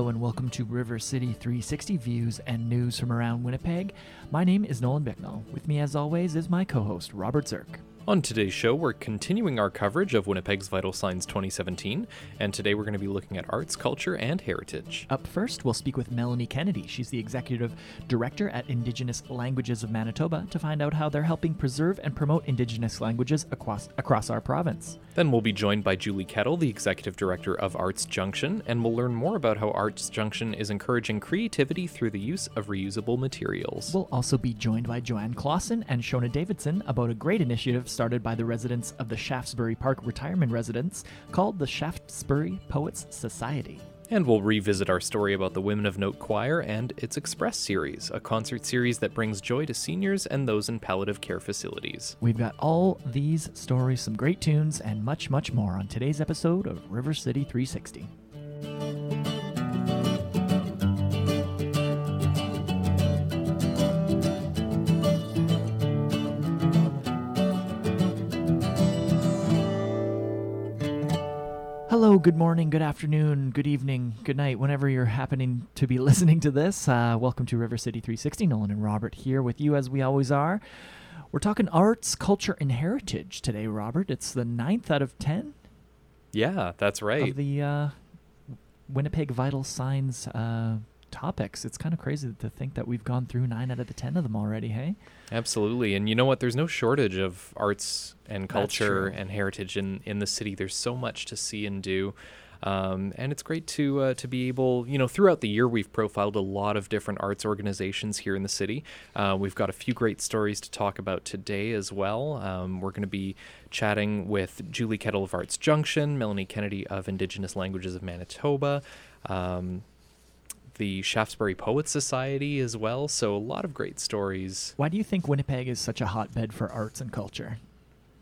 Hello and welcome to River City 360 views and news from around Winnipeg. My name is Nolan Bicknell. With me as always is my co-host Robert Zirk. On today's show, we're continuing our coverage of Winnipeg's Vital Signs 2017, and today we're going to be looking at arts, culture, and heritage. Up first, we'll speak with Melanie Kennedy. She's the Executive Director at Indigenous Languages of Manitoba to find out how they're helping preserve and promote Indigenous languages across our province. Then we'll be joined by Julie Kettle, the Executive Director of Arts Junction, and we'll learn more about how Arts Junction is encouraging creativity through the use of reusable materials. We'll also be joined by Joanne Klassen and Shona Davidson about a great initiative started by the residents of the Shaftesbury Park Retirement Residence called the Shaftesbury Poets Society. And we'll revisit our story about the Women of Note Choir and its Express series, a concert series that brings joy to seniors and those in palliative care facilities. We've got all these stories, some great tunes, and much, much more on today's episode of River City 360. Hello, good morning, good afternoon, good evening, good night, whenever you're happening to be listening to this. Welcome to River City 360. Nolan and Robert here with you as we always are. We're talking arts, culture, and heritage today, Robert. It's the 9th out of 10. Yeah, that's right. Of the Winnipeg Vital Signs topics. It's kind of crazy to think that we've gone through 9 out of the 10 of them already, hey? Absolutely. And you know what? There's no shortage of arts and culture and heritage in the city. There's so much to see and do. And it's great to be able, you know, throughout the year, we've profiled a lot of different arts organizations here in the city. We've got a few great stories to talk about today as well. We're going to be chatting with Julie Kettle of Arts Junction, Melanie Kennedy of Indigenous Languages of Manitoba, the Shaftesbury Poets Society as well. So a lot of great stories. Why do you think Winnipeg is such a hotbed for arts and culture?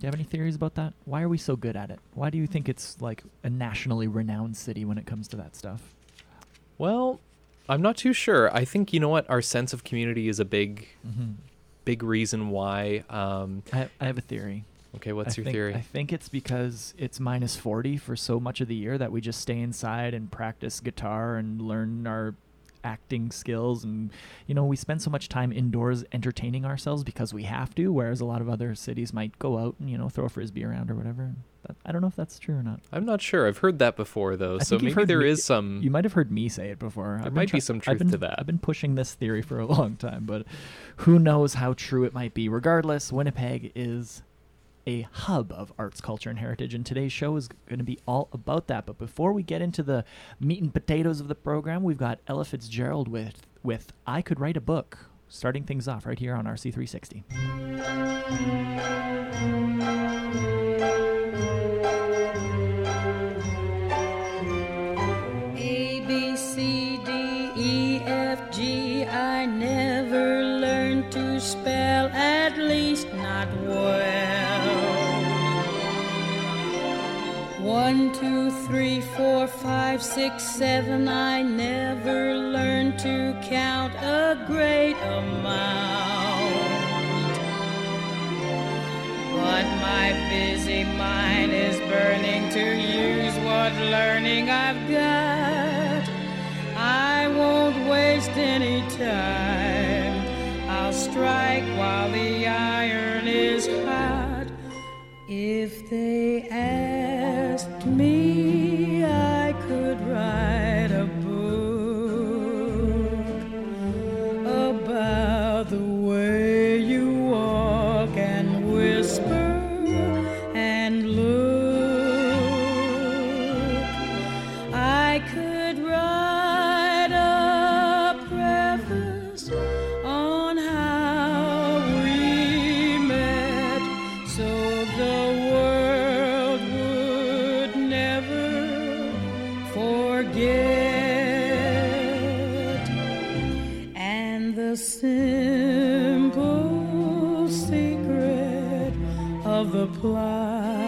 Do you have any theories about that? Why are we so good at it? Why do you think it's like a nationally renowned city when it comes to that stuff? Well, I'm not too sure. I think, you know what, our sense of community is a big reason why. I have a theory. Okay, what's your theory? I think it's because it's minus 40 for so much of the year that we just stay inside and practice guitar and learn our acting skills, and you know, we spend so much time indoors entertaining ourselves because we have to, whereas a lot of other cities might go out and, you know, throw a frisbee around or whatever. I don't know if that's true or not. I'm not sure. I've heard that before though, so maybe there is some. You might have heard me say it before. There might be some truth to that. I've been pushing this theory for a long time, but who knows how true it might be. Regardless, Winnipeg is a hub of arts, culture, and heritage, and today's show is going to be all about that. But before we get into the meat and potatoes of the program, we've got Ella Fitzgerald with I Could Write a Book, starting things off right here on RC360. A, B, C, D, E, F, G, I never learned to spell, at least not well. 1, 2, 3, 4, 5, 6, 7. I never learned to count a great amount. But my busy mind is burning to use what learning I've got. I won't waste any time. I'll strike while the iron is hot. If they asked me, I could write a book about the way you walk and whisper and look. I could write a preface on how we met, so the simple secret of the plot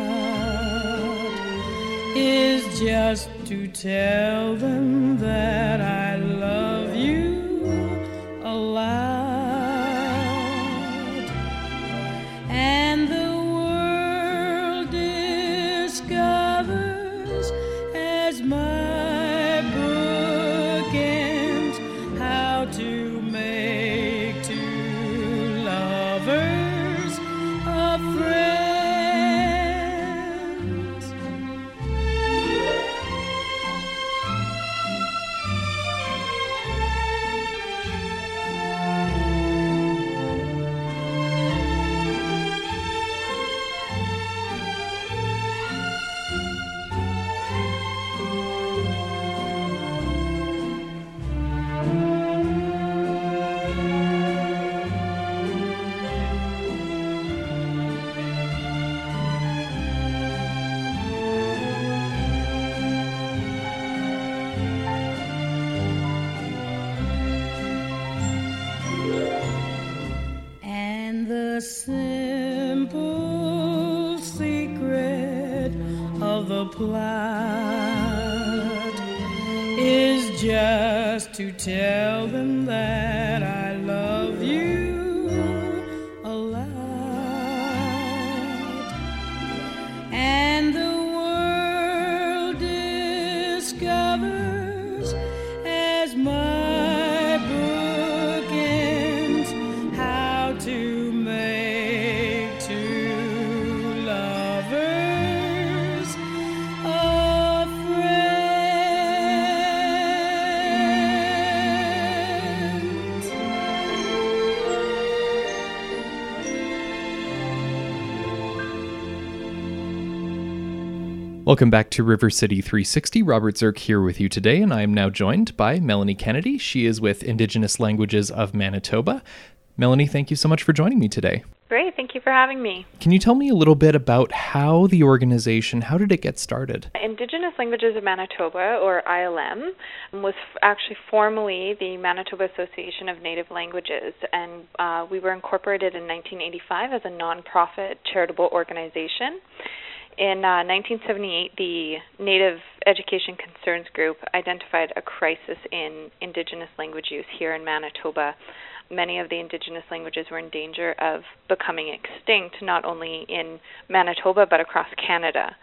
is just to tell them that I love you a lot, and the world discovers as my book the simple secret of the plot is just to tell them that I love you a lot. And the world discovers as my book ends how to make two lovers a friend. Welcome back to River City 360. Robert Zirk here with you today, and I am now joined by Melanie Kennedy. She is with Indigenous Languages of Manitoba. Melanie, thank you so much for joining me today. Great, thank you for having me. Can you tell me a little bit about how the organization, how did it get started? Indigenous Languages of Manitoba, or ILM, was actually formerly the Manitoba Association of Native Languages, and we were incorporated in 1985 as a nonprofit charitable organization. In 1978, the Native Education Concerns Group identified a crisis in Indigenous language use here in Manitoba. Many of the Indigenous languages were in danger of becoming extinct, not only in Manitoba but across Canada.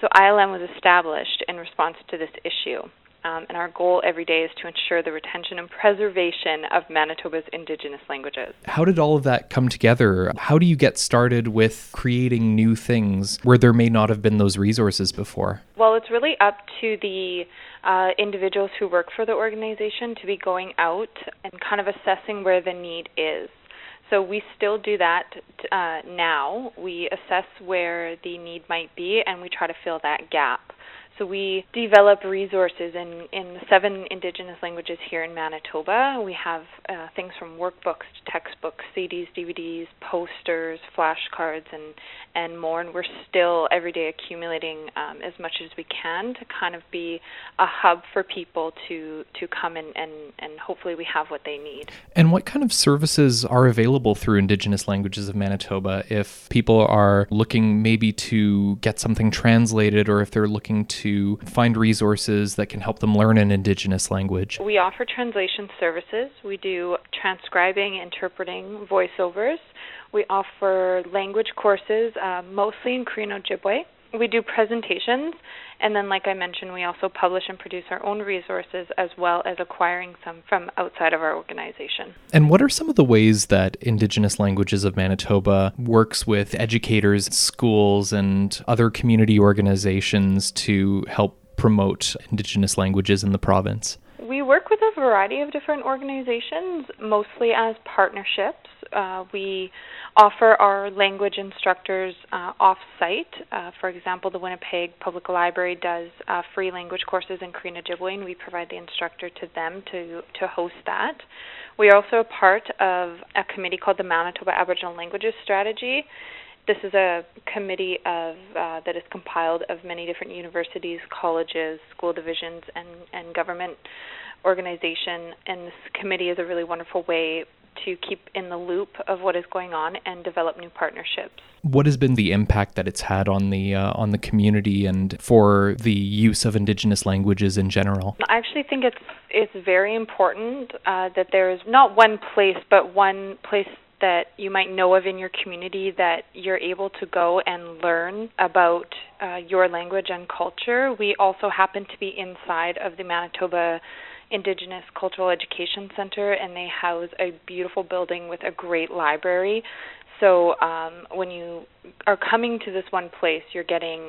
So ILM was established in response to this issue. And our goal every day is to ensure the retention and preservation of Manitoba's Indigenous languages. How did all of that come together? How do you get started with creating new things where there may not have been those resources before? Well, it's really up to the individuals who work for the organization to be going out and kind of assessing where the need is. So we still do that now. We assess where the need might be, and we try to fill that gap. So we develop resources in 7 Indigenous languages here in Manitoba. We have things from workbooks to textbooks, CDs, DVDs, posters, flashcards, and more. And we're still every day accumulating as much as we can to kind of be a hub for people to come and hopefully we have what they need. And what kind of services are available through Indigenous Languages of Manitoba if people are looking maybe to get something translated, or if they're looking to find resources that can help them learn an Indigenous language? We offer translation services. We do transcribing, interpreting, voiceovers. We offer language courses, mostly in Cree-Ojibwe. We do presentations, and then, like I mentioned, we also publish and produce our own resources, as well as acquiring some from outside of our organization. And what are some of the ways that Indigenous Languages of Manitoba works with educators, schools, and other community organizations to help promote Indigenous languages in the province? We work with a variety of different organizations, mostly as partnerships. We offer our language instructors off-site. For example, the Winnipeg Public Library does free language courses in Cree-Ojibwe, and we provide the instructor to them to host that. We are also a part of a committee called the Manitoba Aboriginal Languages Strategy. This is a committee of that is compiled of many different universities, colleges, school divisions, and government organization. And this committee is a really wonderful way to keep in the loop of what is going on and develop new partnerships. What has been the impact that it's had on the community and for the use of Indigenous languages in general? I actually think it's very important that there is not one place, but one place that you might know of in your community that you're able to go and learn about your language and culture. We also happen to be inside of the Manitoba Indigenous Cultural Education Center, and they house a beautiful building with a great library. So when you are coming to this one place, you're getting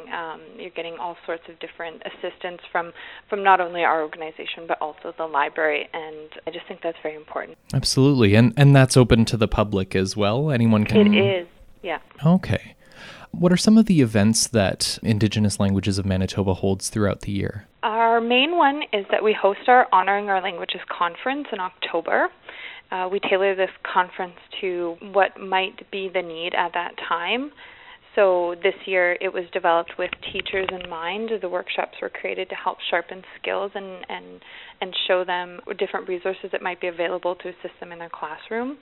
all sorts of different assistance from not only our organization but also the library, and I just think that's very important. Absolutely, and that's open to the public as well. Anyone can. It is, yeah. Okay. What are some of the events that Indigenous Languages of Manitoba holds throughout the year? Our main one is that we host our Honoring Our Languages conference in October. We tailor this conference to what might be the need at that time. So this year it was developed with teachers in mind. The workshops were created to help sharpen skills and show them different resources that might be available to assist them in their classroom.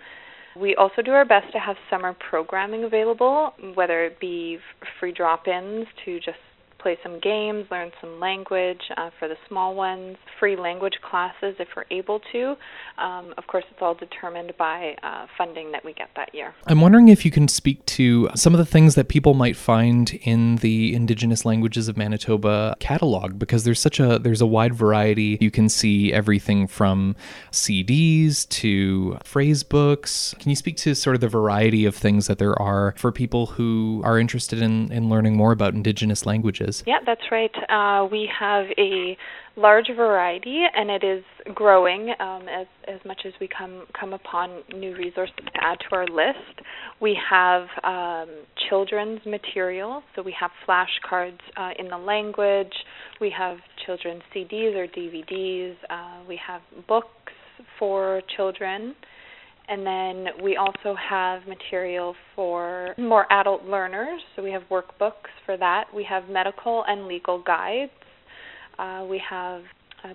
We also do our best to have summer programming available, whether it be free drop-ins to just play some games, learn some language for the small ones, free language classes if we're able to. Of course, it's all determined by funding that we get that year. I'm wondering if you can speak to some of the things that people might find in the Indigenous Languages of Manitoba catalog, because there's a wide variety. You can see everything from CDs to phrase books. Can you speak to sort of the variety of things that there are for people who are interested in learning more about Indigenous languages? Yeah, that's right. We have a large variety, and it is growing as much as we come upon new resources to add to our list. We have children's material, so we have flashcards in the language. We have children's CDs or DVDs. We have books for children. And then we also have material for more adult learners, so we have workbooks for that. We have medical and legal guides. We have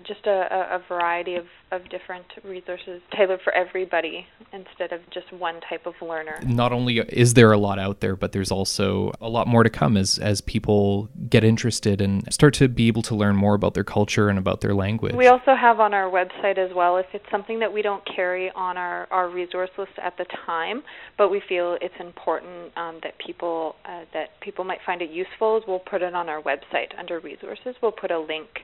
just a variety of different resources tailored for everybody instead of just one type of learner. Not only is there a lot out there, but there's also a lot more to come as people get interested and start to be able to learn more about their culture and about their language. We also have on our website as well, if it's something that we don't carry on our resource list at the time, but we feel it's important that people might find it useful, we'll put it on our website under resources. We'll put a link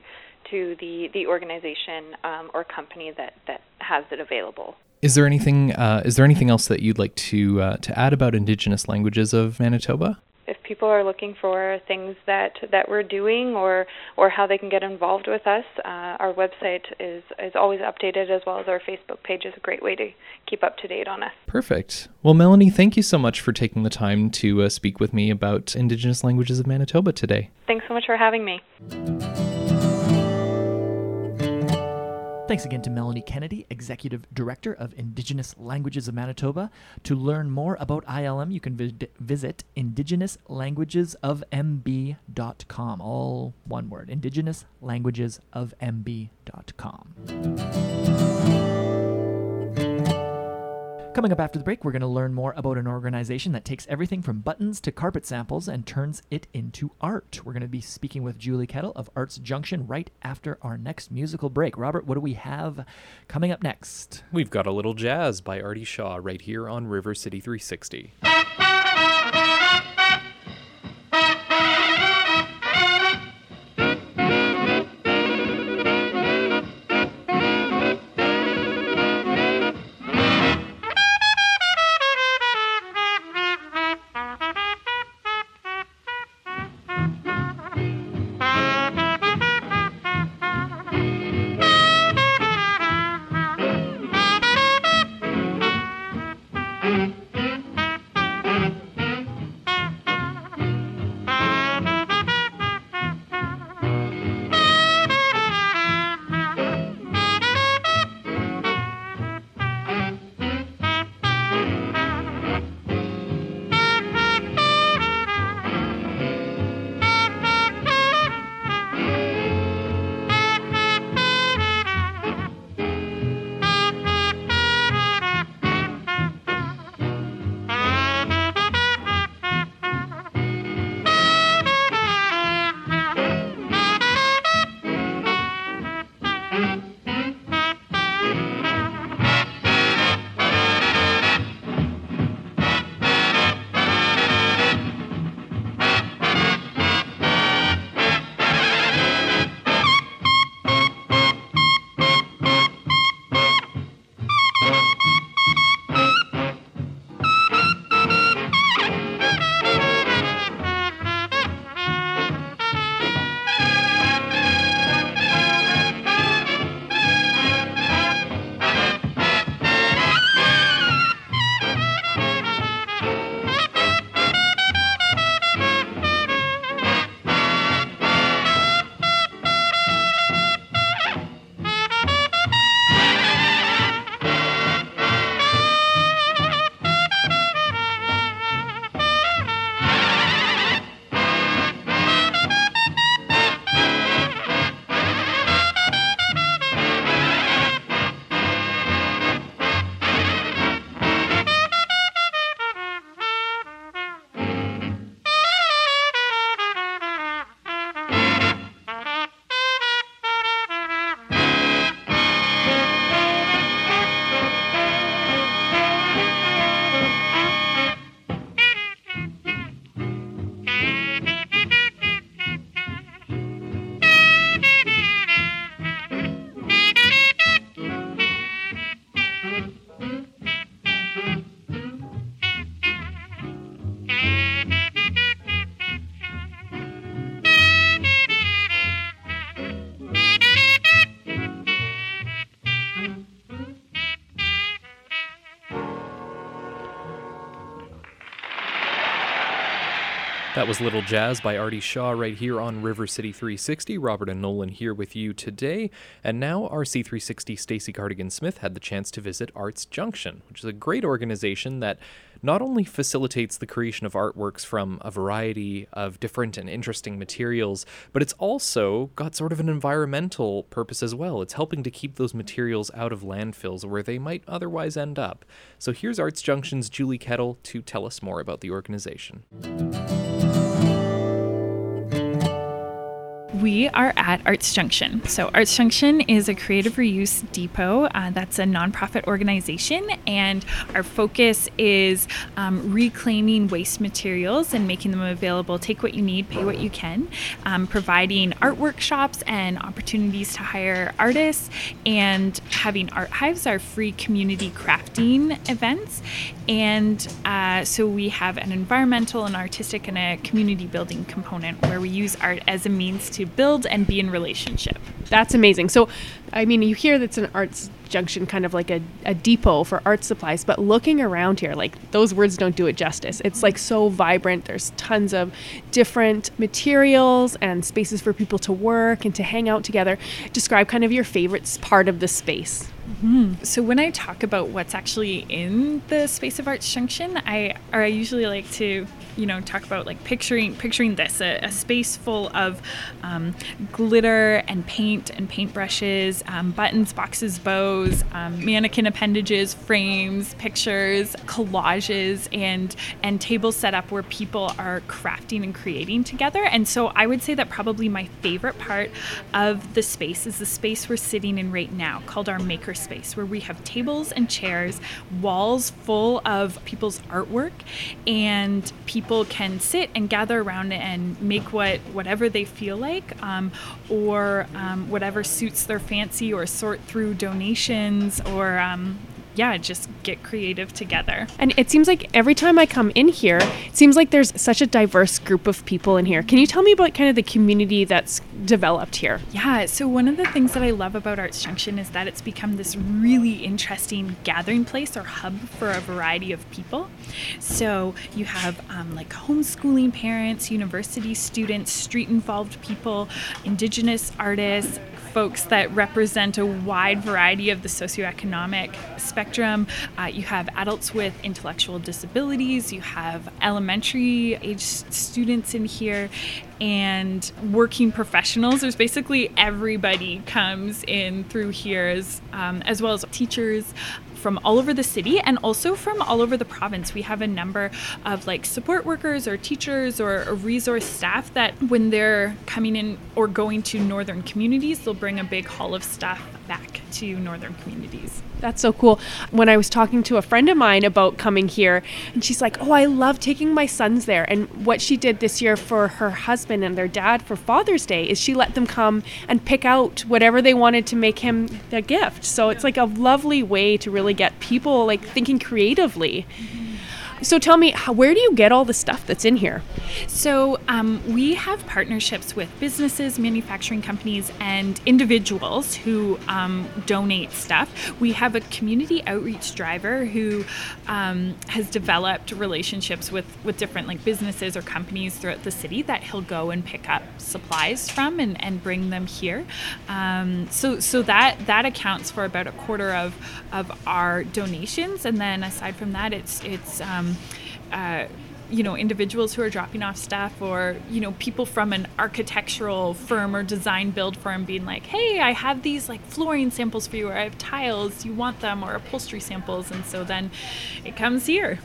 to the organization or company that has it available. Is there anything else that you'd like to add about Indigenous Languages of Manitoba? If people are looking for things that we're doing or how they can get involved with us, our website is always updated, as well as our Facebook page is a great way to keep up to date on us. Perfect. Well, Melanie, thank you so much for taking the time to speak with me about Indigenous Languages of Manitoba today. Thanks so much for having me. Thanks again to Melanie Kennedy, Executive Director of Indigenous Languages of Manitoba. To learn more about ILM, you can visit indigenouslanguagesofmb.com. All one word, indigenouslanguagesofmb.com. Coming up after the break, we're going to learn more about an organization that takes everything from buttons to carpet samples and turns it into art. We're going to be speaking with Julie Kettle of Arts Junction right after our next musical break. Robert, what do we have coming up next? We've got a little jazz by Artie Shaw right here on River City 360. That was Little Jazz by Artie Shaw right here on River City 360. Robert and Nolan here with you today. And now our C360 Stacey Cardigan Smith had the chance to visit Arts Junction, which is a great organization that not only facilitates the creation of artworks from a variety of different and interesting materials, but it's also got sort of an environmental purpose as well. It's helping to keep those materials out of landfills where they might otherwise end up. So here's Arts Junction's Julie Kettle to tell us more about the organization. We are at Arts Junction. So Arts Junction is a creative reuse depot that's a nonprofit organization, and our focus is reclaiming waste materials and making them available. Take what you need, pay what you can, providing art workshops and opportunities to hire artists, and having art hives, our free community crafting events. And so we have an environmental, an artistic, and a community building component where we use art as a means to build and be in relationship. That's amazing. So, I mean, you hear that's an Arts Junction, kind of like a depot for art supplies, but looking around here, like, those words don't do it justice. It's like so vibrant. There's tons of different materials and spaces for people to work and to hang out together. Describe kind of your favorite part of the space. Mm-hmm. So when I talk about what's actually in the space of Arts Junction, I usually like to, you know, talk about like picturing this, a space full of glitter and paint and paintbrushes, buttons, boxes, bows, mannequin appendages, frames, pictures, collages, and tables set up where people are crafting and creating together. And so I would say that probably my favorite part of the space is the space we're sitting in right now, called our maker space, where we have tables and chairs, walls full of people's artwork, and people can sit and gather around and make whatever they feel like, or whatever suits their fancy, or sort through donations, or just get creative together. And it seems like every time I come in here, it seems like there's such a diverse group of people in here. Can you tell me about kind of the community that's developed here? Yeah, so one of the things that I love about Arts Junction is that it's become this really interesting gathering place or hub for a variety of people. So you have homeschooling parents, university students, street-involved people, Indigenous artists, folks that represent a wide variety of the socioeconomic spectrum. You have adults with intellectual disabilities, you have elementary age students in here, and working professionals. There's basically everybody comes in through here, as well as teachers from all over the city and also from all over the province. We have a number of support workers or teachers or resource staff that when they're coming in or going to northern communities, they'll bring a big haul of stuff back to northern communities. That's so cool. When I was talking to a friend of mine about coming here, and she's like, oh, I love taking my sons there. And what she did this year for her husband and their dad for Father's Day is she let them come and pick out whatever they wanted to make him their gift. So it's like a lovely way to really get people thinking creatively. Mm-hmm. So tell me, where do you get all the stuff that's in here? So we have partnerships with businesses, manufacturing companies, and individuals who donate stuff. We have a community outreach driver who has developed relationships with different businesses or companies throughout the city that he'll go and pick up supplies from and bring them here. So that accounts for about a quarter of our donations. And then aside from that, it's individuals who are dropping off stuff, or, you know, people from an architectural firm or design build firm being like, hey, I have these flooring samples for you, or I have tiles, you want them, or upholstery samples. And so then it comes here.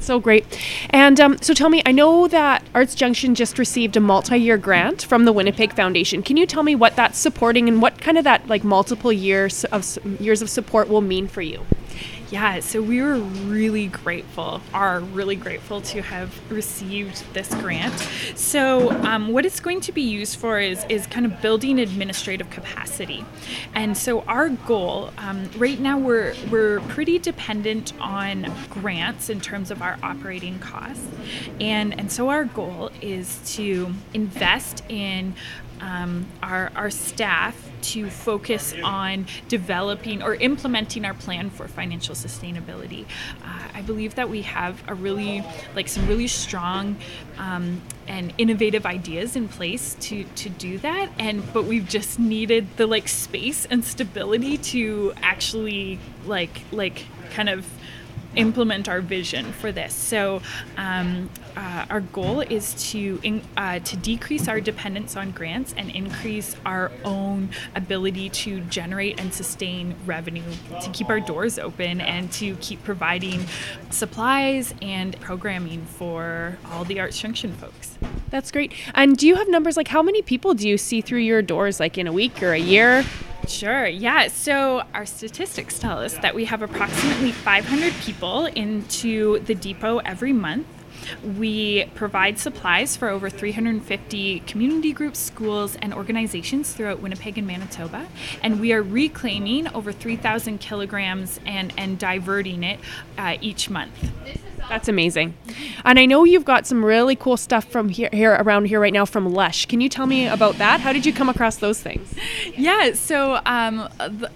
So great. And so tell me, I know that Arts Junction just received a multi-year grant from the Winnipeg Foundation. Can you tell me what that's supporting and what kind of that multiple years of support will mean for you? Yeah, so we were really grateful to have received this grant. So what it's going to be used for is kind of building administrative capacity. And so our goal, right now we're pretty dependent on grants in terms of our operating costs. And so our goal is to invest in our staff to focus on developing or implementing our plan for financial sustainability. I believe that we have some really strong and innovative ideas in place to do that, but we've just needed the space and stability to actually kind of implement our vision for this. So our goal is to decrease our dependence on grants and increase our own ability to generate and sustain revenue, to keep our doors open and to keep providing supplies and programming for all the Arts Junction folks. That's great. And do you have numbers how many people do you see through your doors in a week or a year? Sure, yeah. So our statistics tell us that we have approximately 500 people into the depot every month. We provide supplies for over 350 community groups, schools, and organizations throughout Winnipeg and Manitoba. And we are reclaiming over 3,000 kilograms and diverting it each month. That's amazing. And I know you've got some really cool stuff from here around here right now from Lush. Can you tell me about that? How did you come across those things? Yeah, so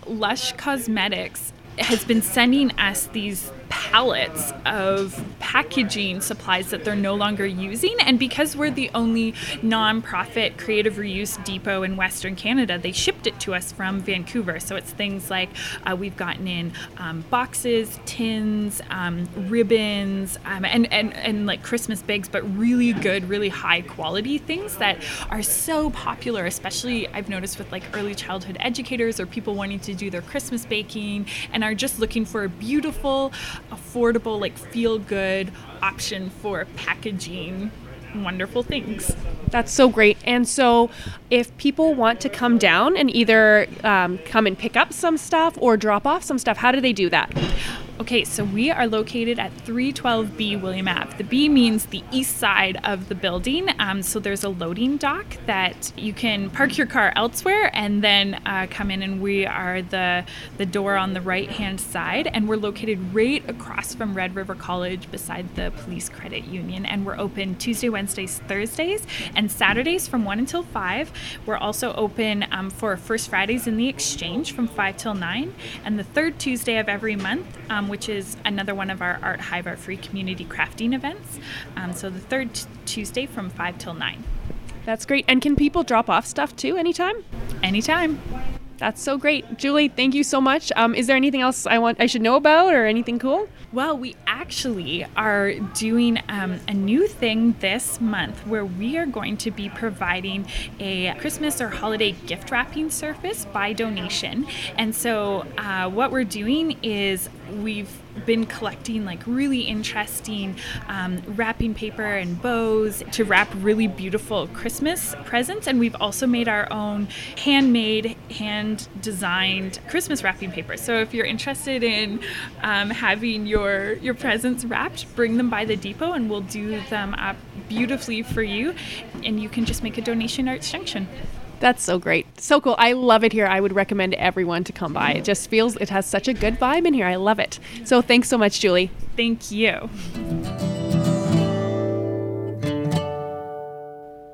Lush Cosmetics has been sending us these pallets of packaging supplies that they're no longer using, and because we're the only non-profit creative reuse depot in Western Canada, they shipped it to us from Vancouver. So it's things like we've gotten in boxes, tins, ribbons, and Christmas bags, but really good, really high quality things that are so popular, especially I've noticed with early childhood educators or people wanting to do their Christmas baking and are just looking for a beautiful, affordable, feel-good option for packaging wonderful things. That's so great. And so if people want to come down and either come and pick up some stuff or drop off some stuff, how do they do that? Okay, so we are located at 312B William Ave. The B means the east side of the building. So there's a loading dock that you can park your car elsewhere and then come in, and we are the door on the right-hand side. And we're located right across from Red River College beside the Police Credit Union. And we're open Tuesday, Wednesdays, Thursdays, and Saturdays from 1 until 5. We're also open for First Fridays in the Exchange from 5 till 9. And the third Tuesday of every month, which is another one of our Art Hive, our free community crafting events. So the third Tuesday from 5 till 9. That's great. And can people drop off stuff too anytime? Anytime. That's so great. Julie, thank you so much. Is there anything else I should know about or anything cool? Well, we actually are doing a new thing this month where we are going to be providing a Christmas or holiday gift wrapping service by donation. And so what we're doing is we've been collecting really interesting wrapping paper and bows to wrap really beautiful Christmas presents, and we've also made our own handmade, hand designed Christmas wrapping paper. So if you're interested in having your presents wrapped, bring them by the depot and we'll do them up beautifully for you, and you can just make a donation at Arts Junction. That's so great. So cool. I love it here. I would recommend everyone to come by. It just feels, it has such a good vibe in here. I love it. So thanks so much, Julie. Thank you.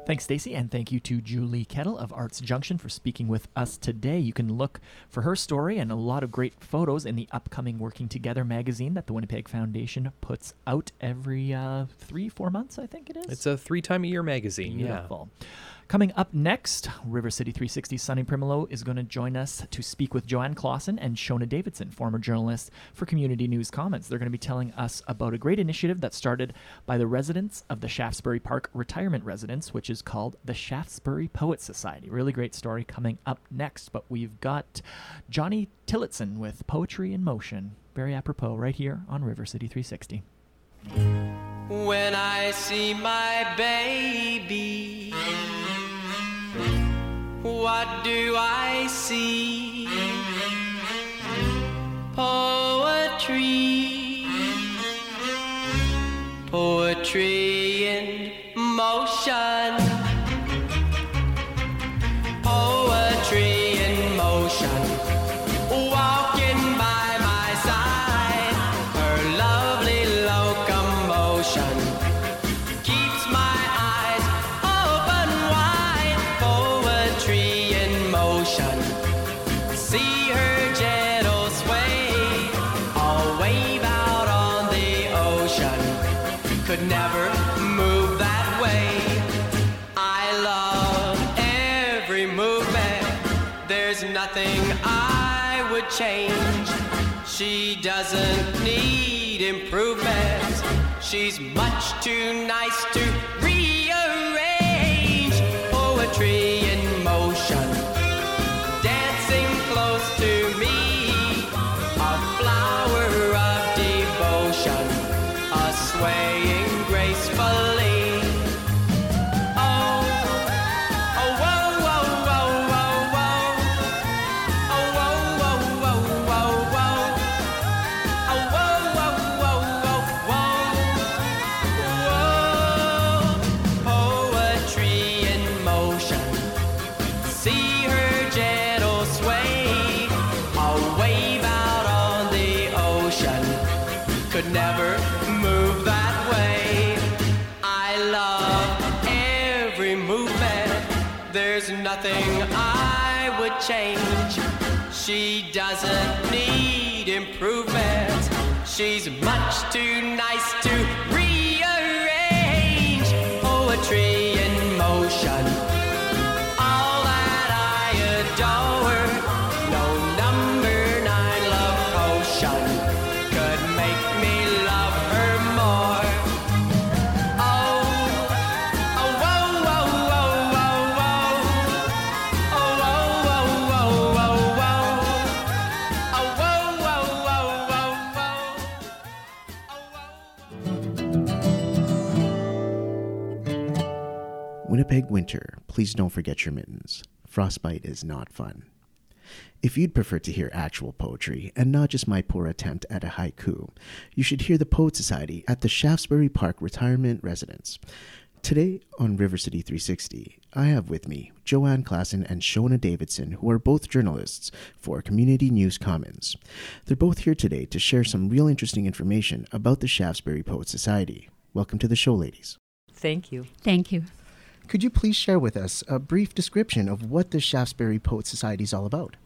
Thanks, Stacey, and thank you to Julie Kettle of Arts Junction for speaking with us today. You can look for her story and a lot of great photos in the upcoming Working Together magazine that the Winnipeg Foundation puts out every 3-4 months, I think it is. It's a 3-time-a-year magazine. Beautiful. Yeah. Coming up next, River City 360 Sunny Primolo is going to join us to speak with Joanne Klassen and Shona Davidson, former journalists for Community News Commons. They're going to be telling us about a great initiative that started by the residents of the Shaftesbury Park Retirement Residence, which is called the Shaftesbury Poets Society. Really great story coming up next, but we've got Johnny Tillotson with Poetry in Motion. Very apropos right here on River City 360. When I see my baby, what do I see? Poetry, poetry in motion, poetry in motion. Keeps my eyes open wide, forward never move that way. I love every movement. There's nothing I would change. She doesn't need improvement. She's much too nice to rearrange. Poetry in motion, dancing close to me. A flower of devotion, a swaying gracefully. Nothing I would change. She doesn't need improvement. She's much too nice to rearrange. Poetry in motion, all that I adore. No number 9 love potion could make me love her more. Winnipeg winter, please don't forget your mittens. Frostbite is not fun. If you'd prefer to hear actual poetry, and not just my poor attempt at a haiku, you should hear the Poets Society at the Shaftesbury Park Retirement Residence. Today on River City 360, I have with me Joanne Klassen and Shona Davidson, who are both journalists for Community News Commons. They're both here today to share some real interesting information about the Shaftesbury Poets Society. Welcome to the show, ladies. Thank you. Thank you. Could you please share with us a brief description of what the Shaftesbury Poets Society is all about?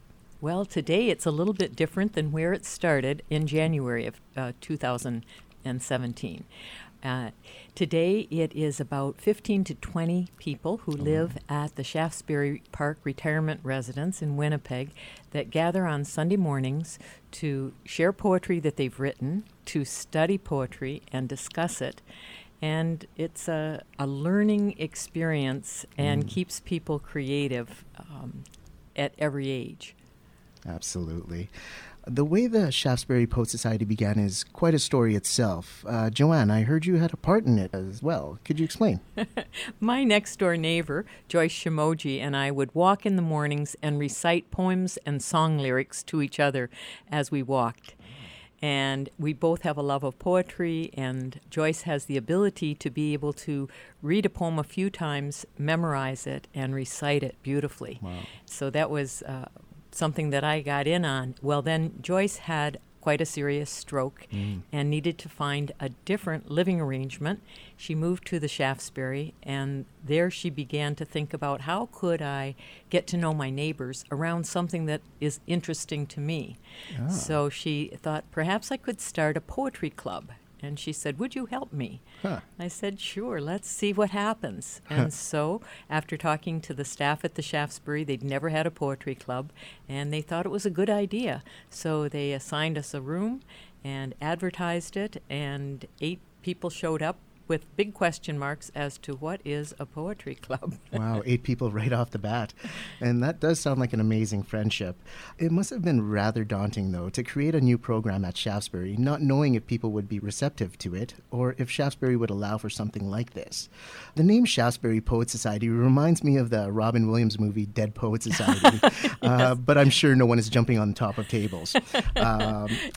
Well, today it's a little bit different than where it started in January of 2017. Today it is about 15 to 20 people who live at the Shaftesbury Park Retirement Residence in Winnipeg that gather on Sunday mornings to share poetry that they've written, to study poetry and discuss it. And it's a learning experience and keeps people creative at every age. Absolutely. The way the Shaftesbury Poets Society began is quite a story itself. Joanne, I heard you had a part in it as well. Could you explain? My next-door neighbor, Joyce Shimoji, and I would walk in the mornings and recite poems and song lyrics to each other as we walked. And we both have a love of poetry, and Joyce has the ability to be able to read a poem a few times, memorize it, and recite it beautifully. Wow. So that was something that I got in on. Well, then Joyce had quite a serious stroke and needed to find a different living arrangement. She moved to the Shaftesbury, and there she began to think about how could I get to know my neighbors around something that is interesting to me. Ah. So she thought, perhaps I could start a poetry club. And she said, would you help me? Huh. I said, sure, let's see what happens. And so after talking to the staff at the Shaftesbury, they'd never had a poetry club, and they thought it was a good idea. So they assigned us a room and advertised it, and 8 people showed up with big question marks as to what is a poetry club. Wow, 8 people right off the bat. And that does sound like an amazing friendship. It must have been rather daunting, though, to create a new program at Shaftesbury, not knowing if people would be receptive to it or if Shaftesbury would allow for something like this. The name Shaftesbury Poets Society reminds me of the Robin Williams movie Dead Poets Society, yes. But I'm sure no one is jumping on top of tables.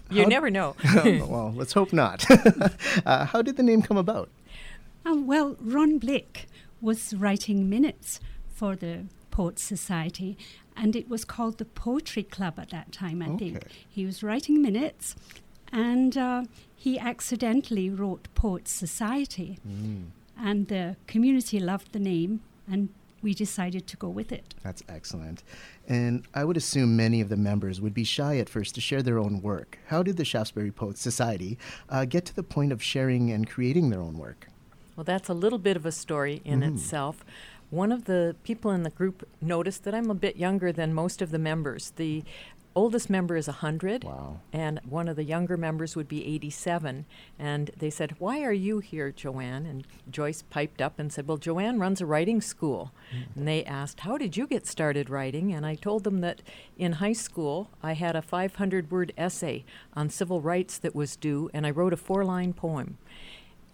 You never know. Well, let's hope not. How did the name come about? Well, Ron Blick was writing minutes for the Poets Society, and it was called the Poetry Club at that time, I think. He was writing minutes, and he accidentally wrote Poets Society. And the community loved the name, and we decided to go with it. That's excellent. And I would assume many of the members would be shy at first to share their own work. How did the Shaftesbury Poets Society get to the point of sharing and creating their own work? Well, that's a little bit of a story in itself. One of the people in the group noticed that I'm a bit younger than most of the members. The oldest member is 100, wow, and one of the younger members would be 87. And they said, "Why are you here, Joanne?" And Joyce piped up and said, "Well, Joanne runs a writing school." And they asked, "How did you get started writing?" And I told them that in high school, I had a 500-word essay on civil rights that was due, and I wrote a 4-line poem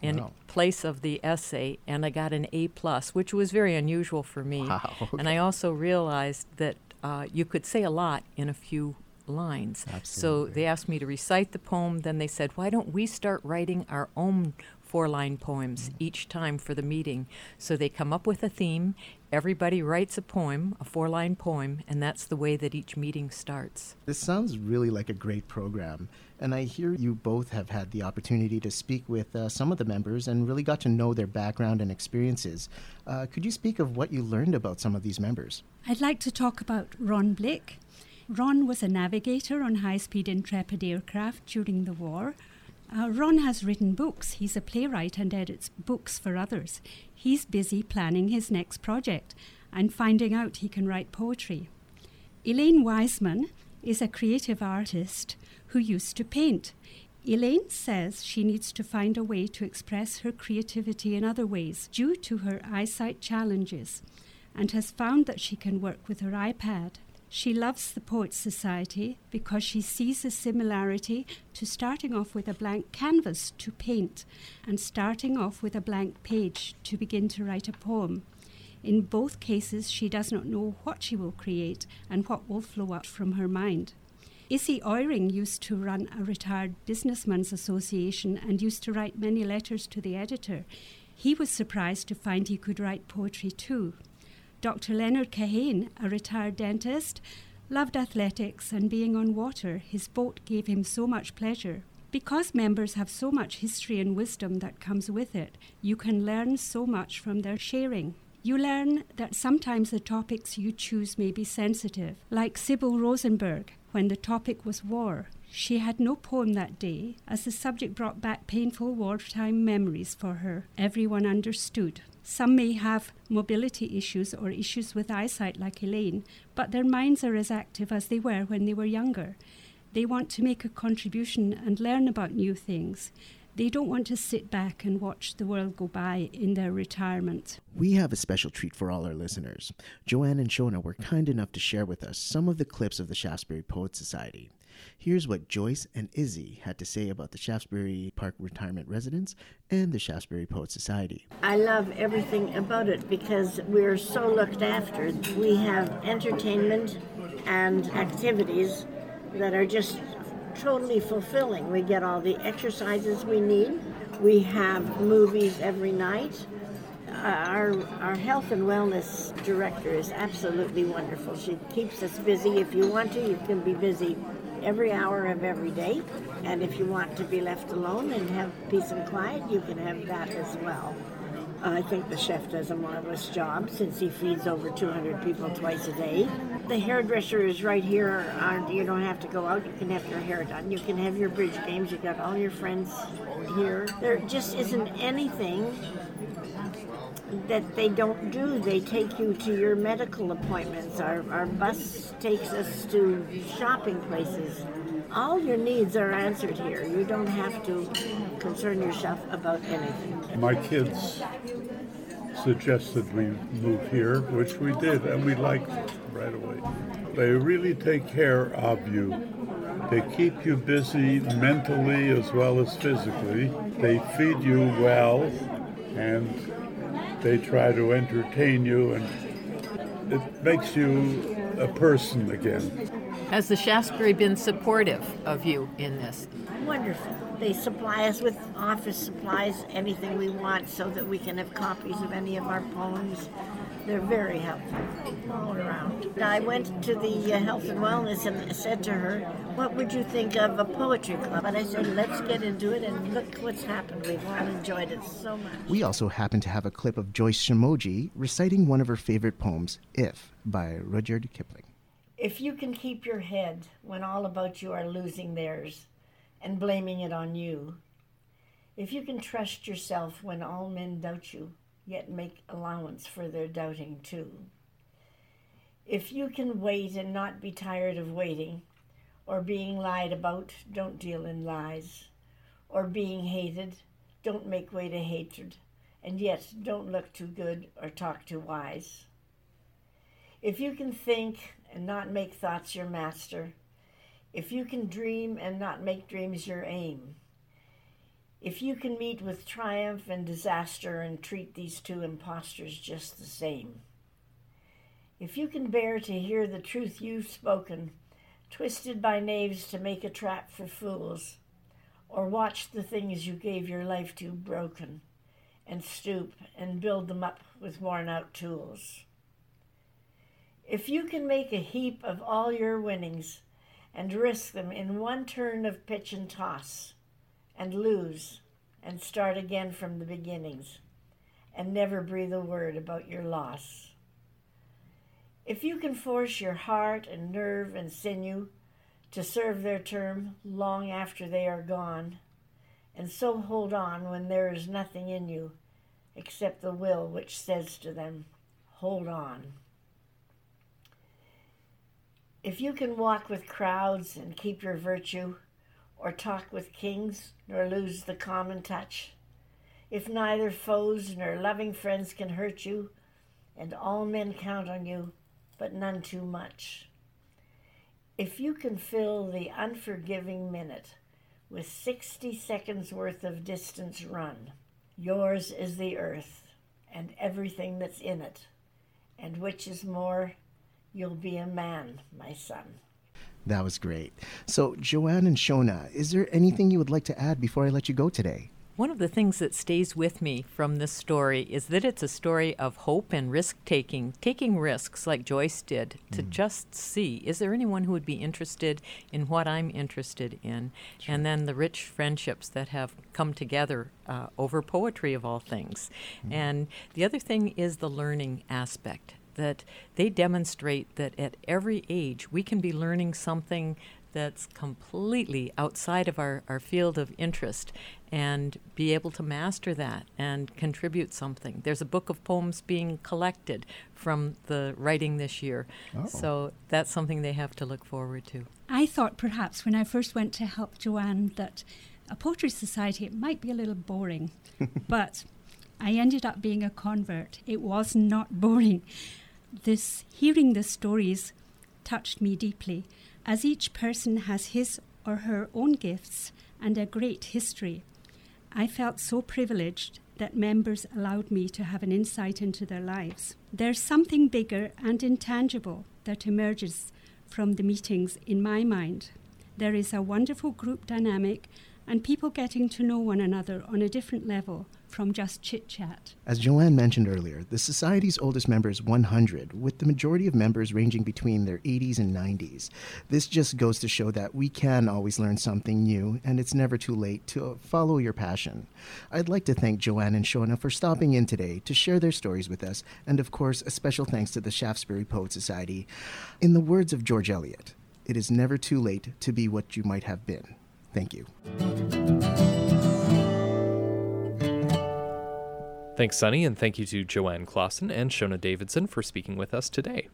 in place of the essay, and I got an A+, which was very unusual for me. Wow, okay. And I also realized that you could say a lot in a few lines. Absolutely. So they asked me to recite the poem. Then they said, "Why don't we start writing our own 4-line poems each time for the meeting?" So they come up with a theme. Everybody writes a poem, a 4-line poem, and that's the way that each meeting starts. This sounds really like a great program, and I hear you both have had the opportunity to speak with some of the members and really got to know their background and experiences. Could you speak of what you learned about some of these members? I'd like to talk about Ron Blick. Ron was a navigator on high-speed Intrepid aircraft during the war. Ron has written books. He's a playwright and edits books for others. He's busy planning his next project and finding out he can write poetry. Elaine Wiseman is a creative artist who used to paint. Elaine says she needs to find a way to express her creativity in other ways due to her eyesight challenges, and has found that she can work with her iPad. She loves the Poets Society because she sees a similarity to starting off with a blank canvas to paint and starting off with a blank page to begin to write a poem. In both cases, she does not know what she will create and what will flow out from her mind. Izzy Euring used to run a retired businessman's association and used to write many letters to the editor. He was surprised to find he could write poetry too. Dr. Leonard Kahane, a retired dentist, loved athletics and being on water. His boat gave him so much pleasure. Because members have so much history and wisdom that comes with it, you can learn so much from their sharing. You learn that sometimes the topics you choose may be sensitive, like Sybil Rosenberg, when the topic was war. She had no poem that day, as the subject brought back painful wartime memories for her. Everyone understood. Some may have mobility issues or issues with eyesight like Elaine, but their minds are as active as they were when they were younger. They want to make a contribution and learn about new things. They don't want to sit back and watch the world go by in their retirement. We have a special treat for all our listeners. Joanne and Shona were kind enough to share with us some of the clips of the Shaftesbury Poets Society. Here's what Joyce and Izzy had to say about the Shaftesbury Park Retirement Residence and the Shaftesbury Poets Society. I love everything about it because we're so looked after. We have entertainment and activities that are just totally fulfilling. We get all the exercises we need. We have movies every night. Our health and wellness director is absolutely wonderful. She keeps us busy. If you want to, you can be busy every hour of every day, and if you want to be left alone and have peace and quiet, you can have that as well. I think the chef does a marvelous job since he feeds over 200 people twice a day. The hairdresser is right here. You don't have to go out. You can have your hair done. You can have your bridge games. You got all your friends here. There just isn't anything that they don't do. They take you to your medical appointments. Our bus takes us to shopping places. All your needs are answered here. You don't have to concern yourself about anything. My kids suggested we move here, which we did, and we liked it right away. They really take care of you. They keep you busy mentally as well as physically. They feed you well, and they try to entertain you, and it makes you a person again. Has the Shaftesbury been supportive of you in this? Wonderful. They supply us with office supplies, anything we want, so that we can have copies of any of our poems. They're very helpful all around. I went to the health and wellness and said to her, "What would you think of a poetry club?" And I said, "Let's get into it, and look what's happened. We've all enjoyed it so much." We also happen to have a clip of Joyce Shimoji reciting one of her favorite poems, If, by Rudyard Kipling. If you can keep your head when all about you are losing theirs and blaming it on you, If you can trust yourself when all men doubt you, yet make allowance for their doubting too. If you can wait and not be tired of waiting, or being lied about, don't deal in lies, or being hated, don't make way to hatred, and yet don't look too good or talk too wise. If you can think and not make thoughts your master, if you can dream and not make dreams your aim, if you can meet with triumph and disaster and treat these two impostors just the same, if you can bear to hear the truth you've spoken, twisted by knaves to make a trap for fools, or watch the things you gave your life to broken, and stoop and build them up with worn-out tools. If you can make a heap of all your winnings and risk them in one turn of pitch and toss, and lose, and start again from the beginnings, and never breathe a word about your loss. If you can force your heart and nerve and sinew to serve their term long after they are gone, and so hold on when there is nothing in you except the will which says to them, hold on. If you can walk with crowds and keep your virtue, or talk with kings, nor lose the common touch, if neither foes nor loving friends can hurt you, and all men count on you, but none too much. If you can fill the unforgiving minute with 60 seconds worth of distance run, yours is the earth and everything that's in it, and which is more, you'll be a man, my son. That was great. So, Joanne and Shona, is there anything you would like to add before I let you go today? One of the things that stays with me from this story is that it's a story of hope and risk-taking, taking risks like Joyce did, to just see, is there anyone who would be interested in what I'm interested in? Sure. And then the rich friendships that have come together over poetry of all things. And the other thing is the learning aspect, that they demonstrate that at every age we can be learning something that's completely outside of our field of interest and be able to master that and contribute something. There's a book of poems being collected from the writing this year. Oh. So that's something they have to look forward to. I thought perhaps when I first went to help Joanne that a poetry society, it might be a little boring, but I ended up being a convert. It was not boring. Hearing the stories touched me deeply, as each person has his or her own gifts and a great history. I felt so privileged that members allowed me to have an insight into their lives. There's something bigger and intangible that emerges from the meetings in my mind. There is a wonderful group dynamic and people getting to know one another on a different level from just chit-chat. As Joanne mentioned earlier, the Society's oldest member is 100, with the majority of members ranging between their 80s and 90s. This just goes to show that we can always learn something new, and it's never too late to follow your passion. I'd like to thank Joanne and Shona for stopping in today to share their stories with us, and of course, a special thanks to the Shaftesbury Poets Society. In the words of George Eliot, it is never too late to be what you might have been. Thank you. Thanks, Sunny, and thank you to Joanne Klassen and Shona Davidson for speaking with us today.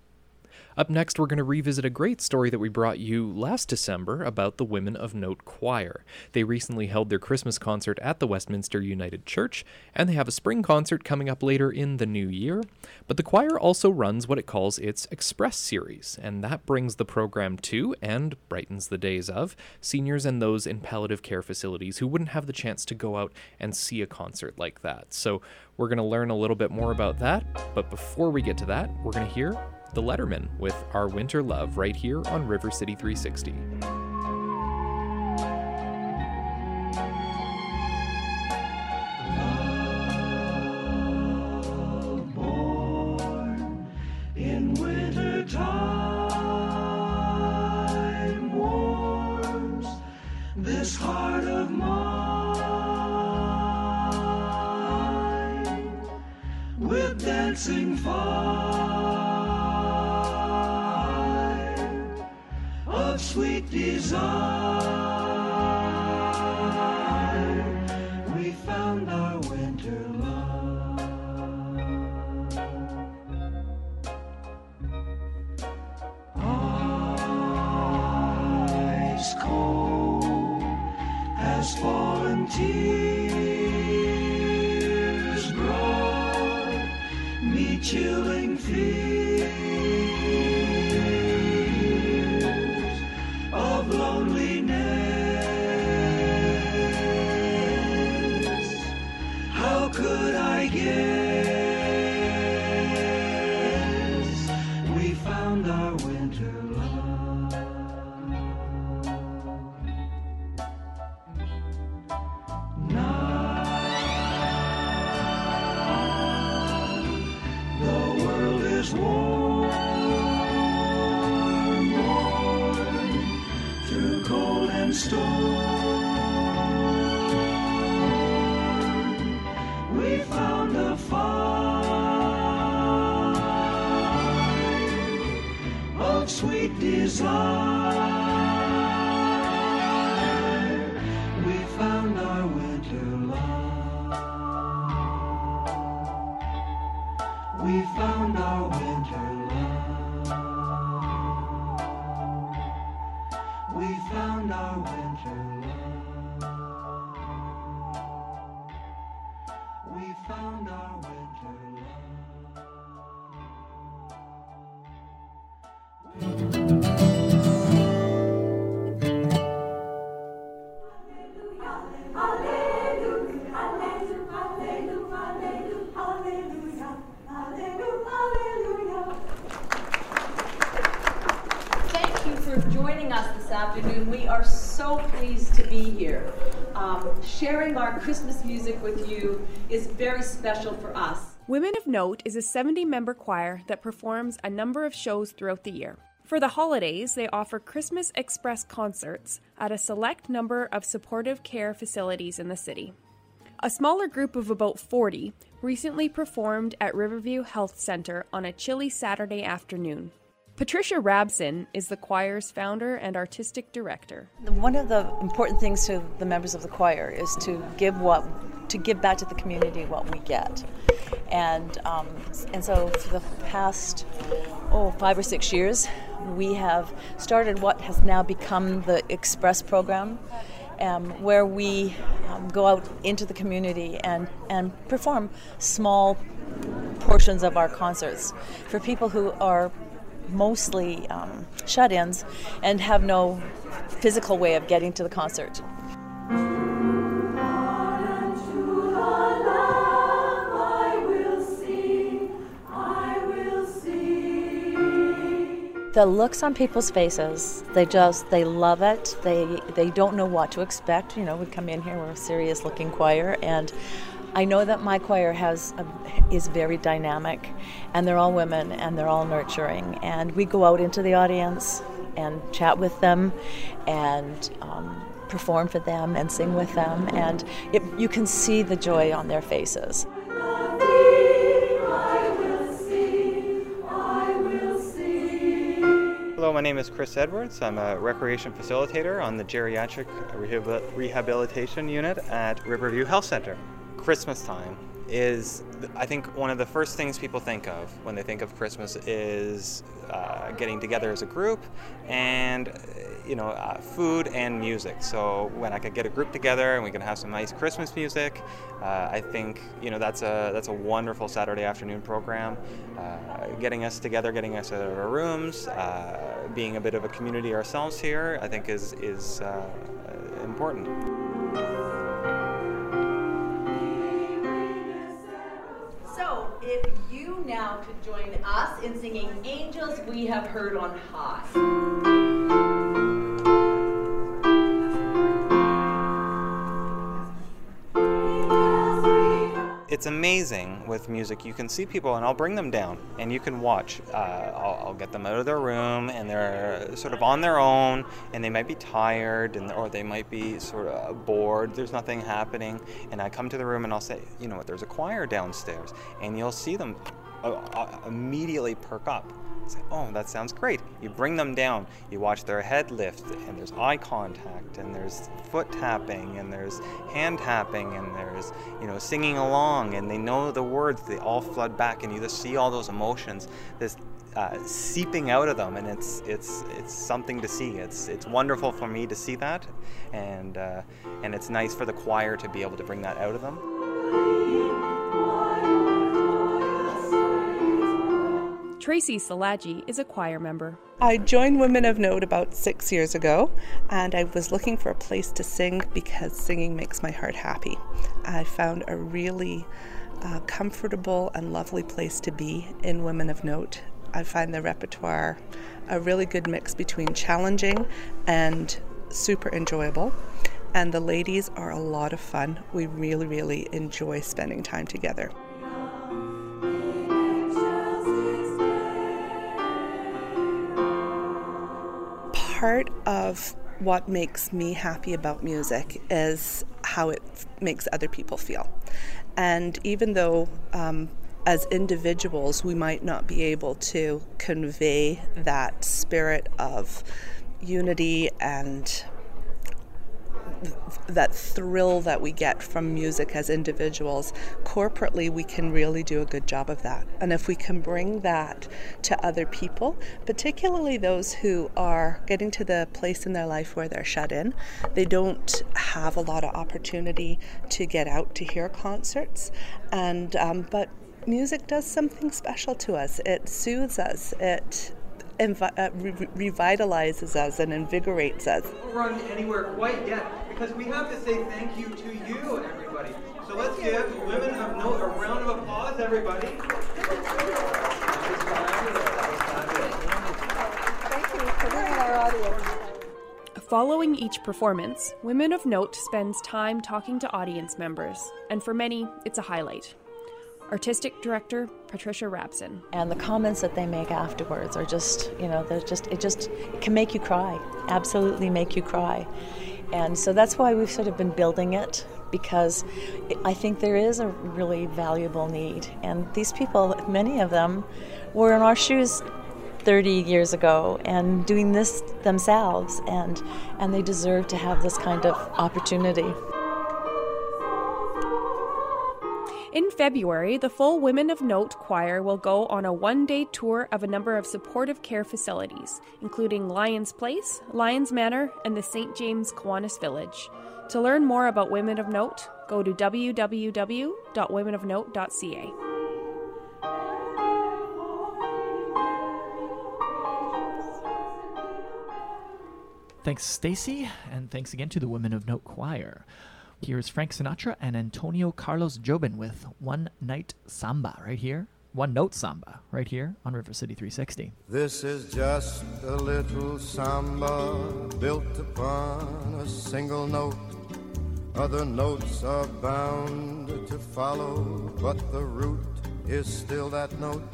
Up next, we're going to revisit a great story that we brought you last December about the Women of Note Choir. They recently held their Christmas concert at the Westminster United Church, and they have a spring concert coming up later in the new year. But the choir also runs what it calls its Express Series, and that brings the program to, and brightens the days of, seniors and those in palliative care facilities who wouldn't have the chance to go out and see a concert like that. So we're going to learn a little bit more about that, but before we get to that, we're going to hear The Letterman with Our Winter Love right here on River City 360. Love born in winter time warms this heart of mine with dancing fire. Sweet desire, we chilling fields of loneliness. How could I guess we found our winter love? Now warm, warm, through cold and storm, we found a fire of sweet desire, we found our winter love, we found our winter love. We found our winter love. We found our winter love. Hallelujah, hallelujah, hallelujah, hallelujah, hallelujah, hallelujah, hallelujah. Joining us this afternoon. We are so pleased to be here. Sharing our Christmas music with you is very special for us. Women of Note is a 70-member choir that performs a number of shows throughout the year. For the holidays, they offer Christmas Express concerts at a select number of supportive care facilities in the city. A smaller group of about 40 recently performed at Riverview Health Center on a chilly Saturday afternoon. Patricia Rapson is the choir's founder and artistic director. One of the important things to the members of the choir is to give back to the community what we get, and so for the past 5 or 6 years, we have started what has now become the Express program, where we go out into the community and perform small portions of our concerts for people who are mostly shut-ins and have no physical way of getting to the concert. The looks on people's faces, they love it. They don't know what to expect. You know, we come in here, we're a serious-looking choir, and I know that my choir is very dynamic, and they're all women, and they're all nurturing, and we go out into the audience and chat with them and perform for them and sing with them, and you can see the joy on their faces. Hello, my name is Chris Edwards. I'm a recreation facilitator on the Geriatric Rehabilitation Unit at Riverview Health Center. Christmas time is, I think, one of the first things people think of when they think of Christmas is getting together as a group and, food and music. So when I could get a group together and we can have some nice Christmas music, I think, that's a wonderful Saturday afternoon program. Getting us together, getting us out of our rooms, being a bit of a community ourselves here, I think is important. If you now could join us in singing Angels We Have Heard on High. It's amazing with music. You can see people and I'll bring them down and you can watch. I'll get them out of their room and they're sort of on their own and they might be tired or they might be sort of bored. There's nothing happening. And I come to the room and I'll say, you know what, there's a choir downstairs. And you'll see them immediately perk up. Say, oh, that sounds great. You bring them down, you watch their head lift, and there's eye contact, and there's foot tapping, and there's hand tapping, and there's, singing along, and they know the words, they all flood back, and you just see all those emotions this seeping out of them, and it's something to see. It's wonderful for me to see that, and it's nice for the choir to be able to bring that out of them. Tracy Salaji is a choir member. I joined Women of Note about 6 years ago, and I was looking for a place to sing because singing makes my heart happy. I found a really comfortable and lovely place to be in Women of Note. I find the repertoire a really good mix between challenging and super enjoyable. And the ladies are a lot of fun. We really, really enjoy spending time together. Part of what makes me happy about music is how it makes other people feel. And even though as individuals we might not be able to convey that spirit of unity and that thrill that we get from music as individuals, corporately we can really do a good job of that. And if we can bring that to other people, particularly those who are getting to the place in their life where they're shut in, they don't have a lot of opportunity to get out to hear concerts, and but music does something special to us. It soothes us, it revitalizes us and invigorates us. We don't run anywhere quite yet because we have to say thank you to you and everybody. So let's give Women of Note a round of applause, everybody. Thank you for bringing our audience. Following each performance, Women of Note spends time talking to audience members, and for many, it's a highlight. Artistic Director Patricia Rapson. And the comments that they make afterwards are just, you know, they're just, it can make you cry, absolutely make you cry. And so that's why we've sort of been building it, because I think there is a really valuable need. And these people, many of them, were in our shoes 30 years ago and doing this themselves, and they deserve to have this kind of opportunity. In February, the full Women of Note Choir will go on a one-day tour of a number of supportive care facilities, including Lyons Place, Lyons Manor, and the St. James Kiwanis Village. To learn more about Women of Note, go to www.womenofnote.ca. Thanks, Stacey, and thanks again to the Women of Note Choir. Here's Frank Sinatra and Antonio Carlos Jobim with One Note Samba, right here on River City 360. This is just a little samba built upon a single note. Other notes are bound to follow, but the root is still that note.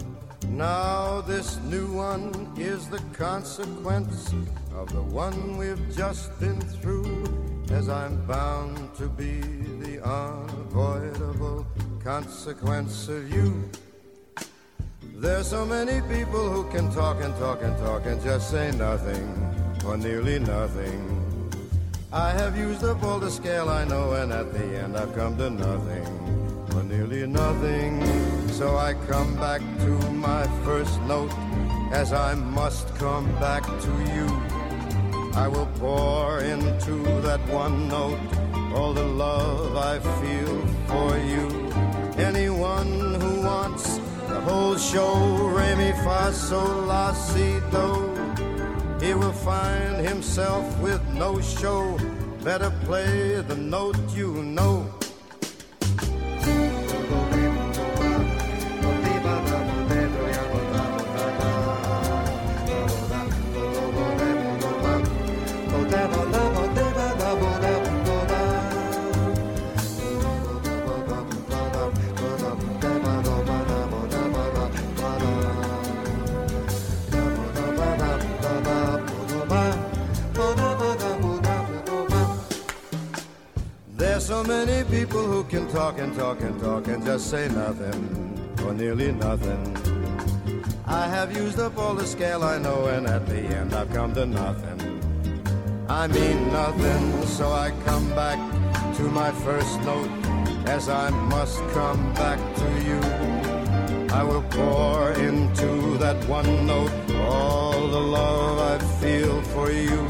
Now this new one is the consequence of the one we've just been through. As I'm bound to be the unavoidable consequence of you. There's so many people who can talk and talk and talk and just say nothing or nearly nothing. I have used up all the scale I know, and at the end I've come to nothing or nearly nothing. So I come back to my first note, as I must come back to you. I will pour into that one note all the love I feel for you. Anyone who wants the whole show, re mi fa sol la si do, he will find himself with no show. Better play the note you know. So many people who can talk and talk and talk and just say nothing or nearly nothing. I have used up all the scale I know, and at the end I've come to nothing. I mean nothing, so I come back to my first note, as I must come back to you. I will pour into that one note all the love I feel for you.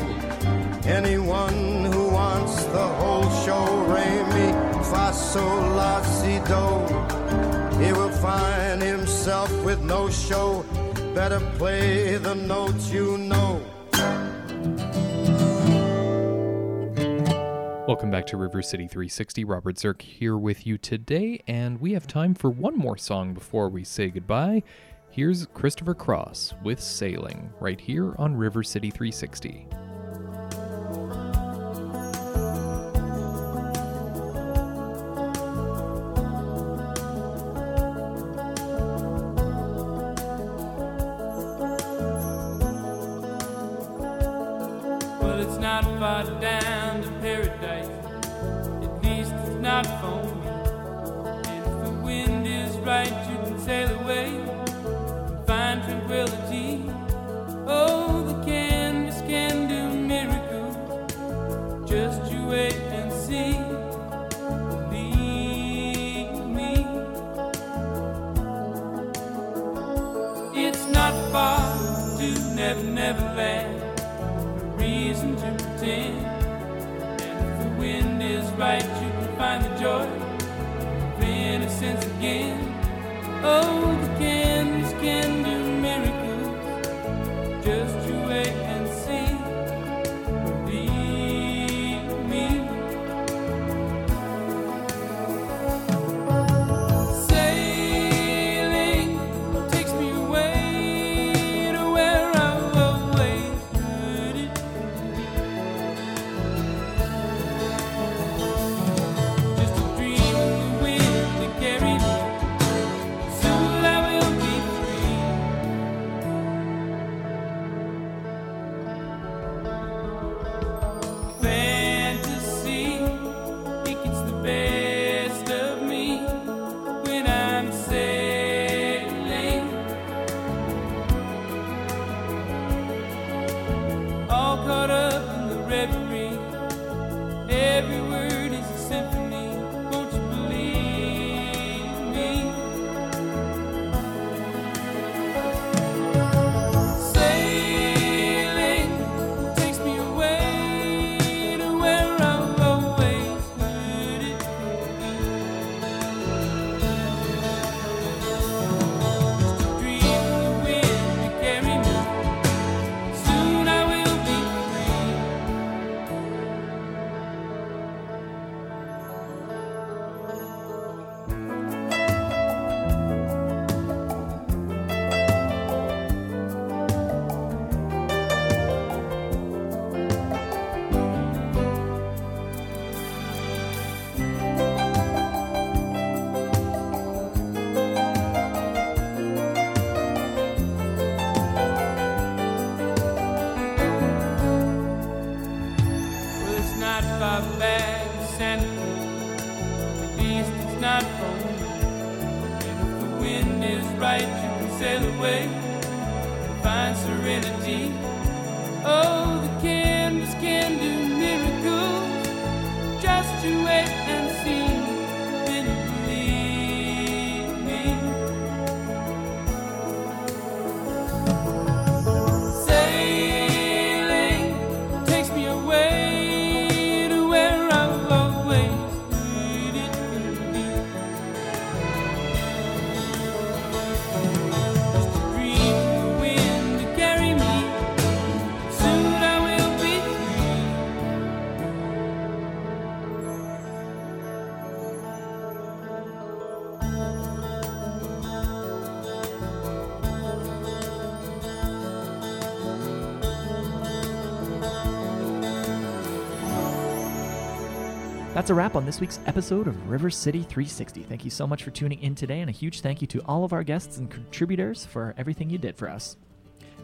Anyone who wants the whole show, re mi fa sol la si do, he will find himself with no show. better play the notes you know. Welcome back to River City 360. Robert Zirk here with you today, and we have time for one more song before we say goodbye. Here's Christopher Cross with Sailing, right here on River City 360. That's a wrap on this week's episode of River City 360. Thank you so much for tuning in today, and a huge thank you to all of our guests and contributors for everything you did for us.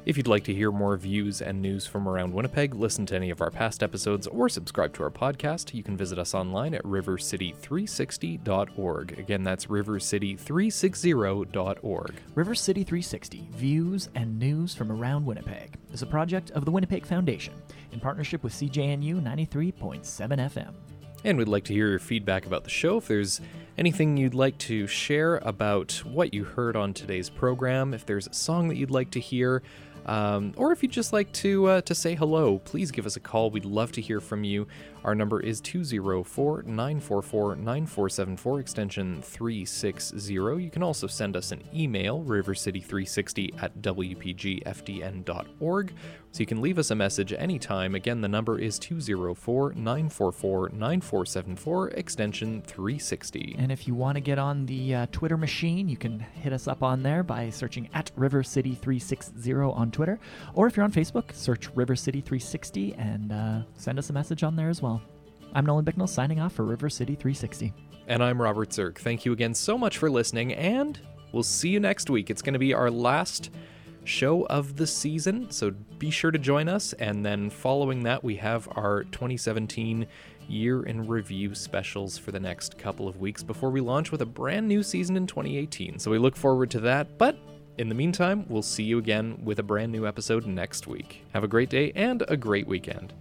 If you'd like to hear more views and news from around Winnipeg, listen to any of our past episodes, or subscribe to our podcast, you can visit us online at rivercity360.org. Again, that's rivercity360.org. River City 360, views and news from around Winnipeg, is a project of the Winnipeg Foundation in partnership with CJNU 93.7 FM. And we'd like to hear your feedback about the show. If there's anything you'd like to share about what you heard on today's program, if there's a song that you'd like to hear, Or if you'd just like to say hello, please give us a call. We'd love to hear from you. Our number is 204-944-9474, extension 360. You can also send us an email, rivercity360@wpgfdn.org. So you can leave us a message anytime. Again, the number is 204-944-9474, extension 360. And if you want to get on the Twitter machine, you can hit us up on there by searching at rivercity360 on Twitter. Or if you're on Facebook, search River City 360 and send us a message on there as well. I'm Nolan Bicknell, signing off for River City 360. And I'm Robert Zirk. Thank you again so much for listening, and we'll see you next week. It's going to be our last show of the season, so be sure to join us. And then following that, we have our 2017 year in review specials for the next couple of weeks before we launch with a brand new season in 2018. So we look forward to that. But in the meantime, we'll see you again with a brand new episode next week. Have a great day and a great weekend.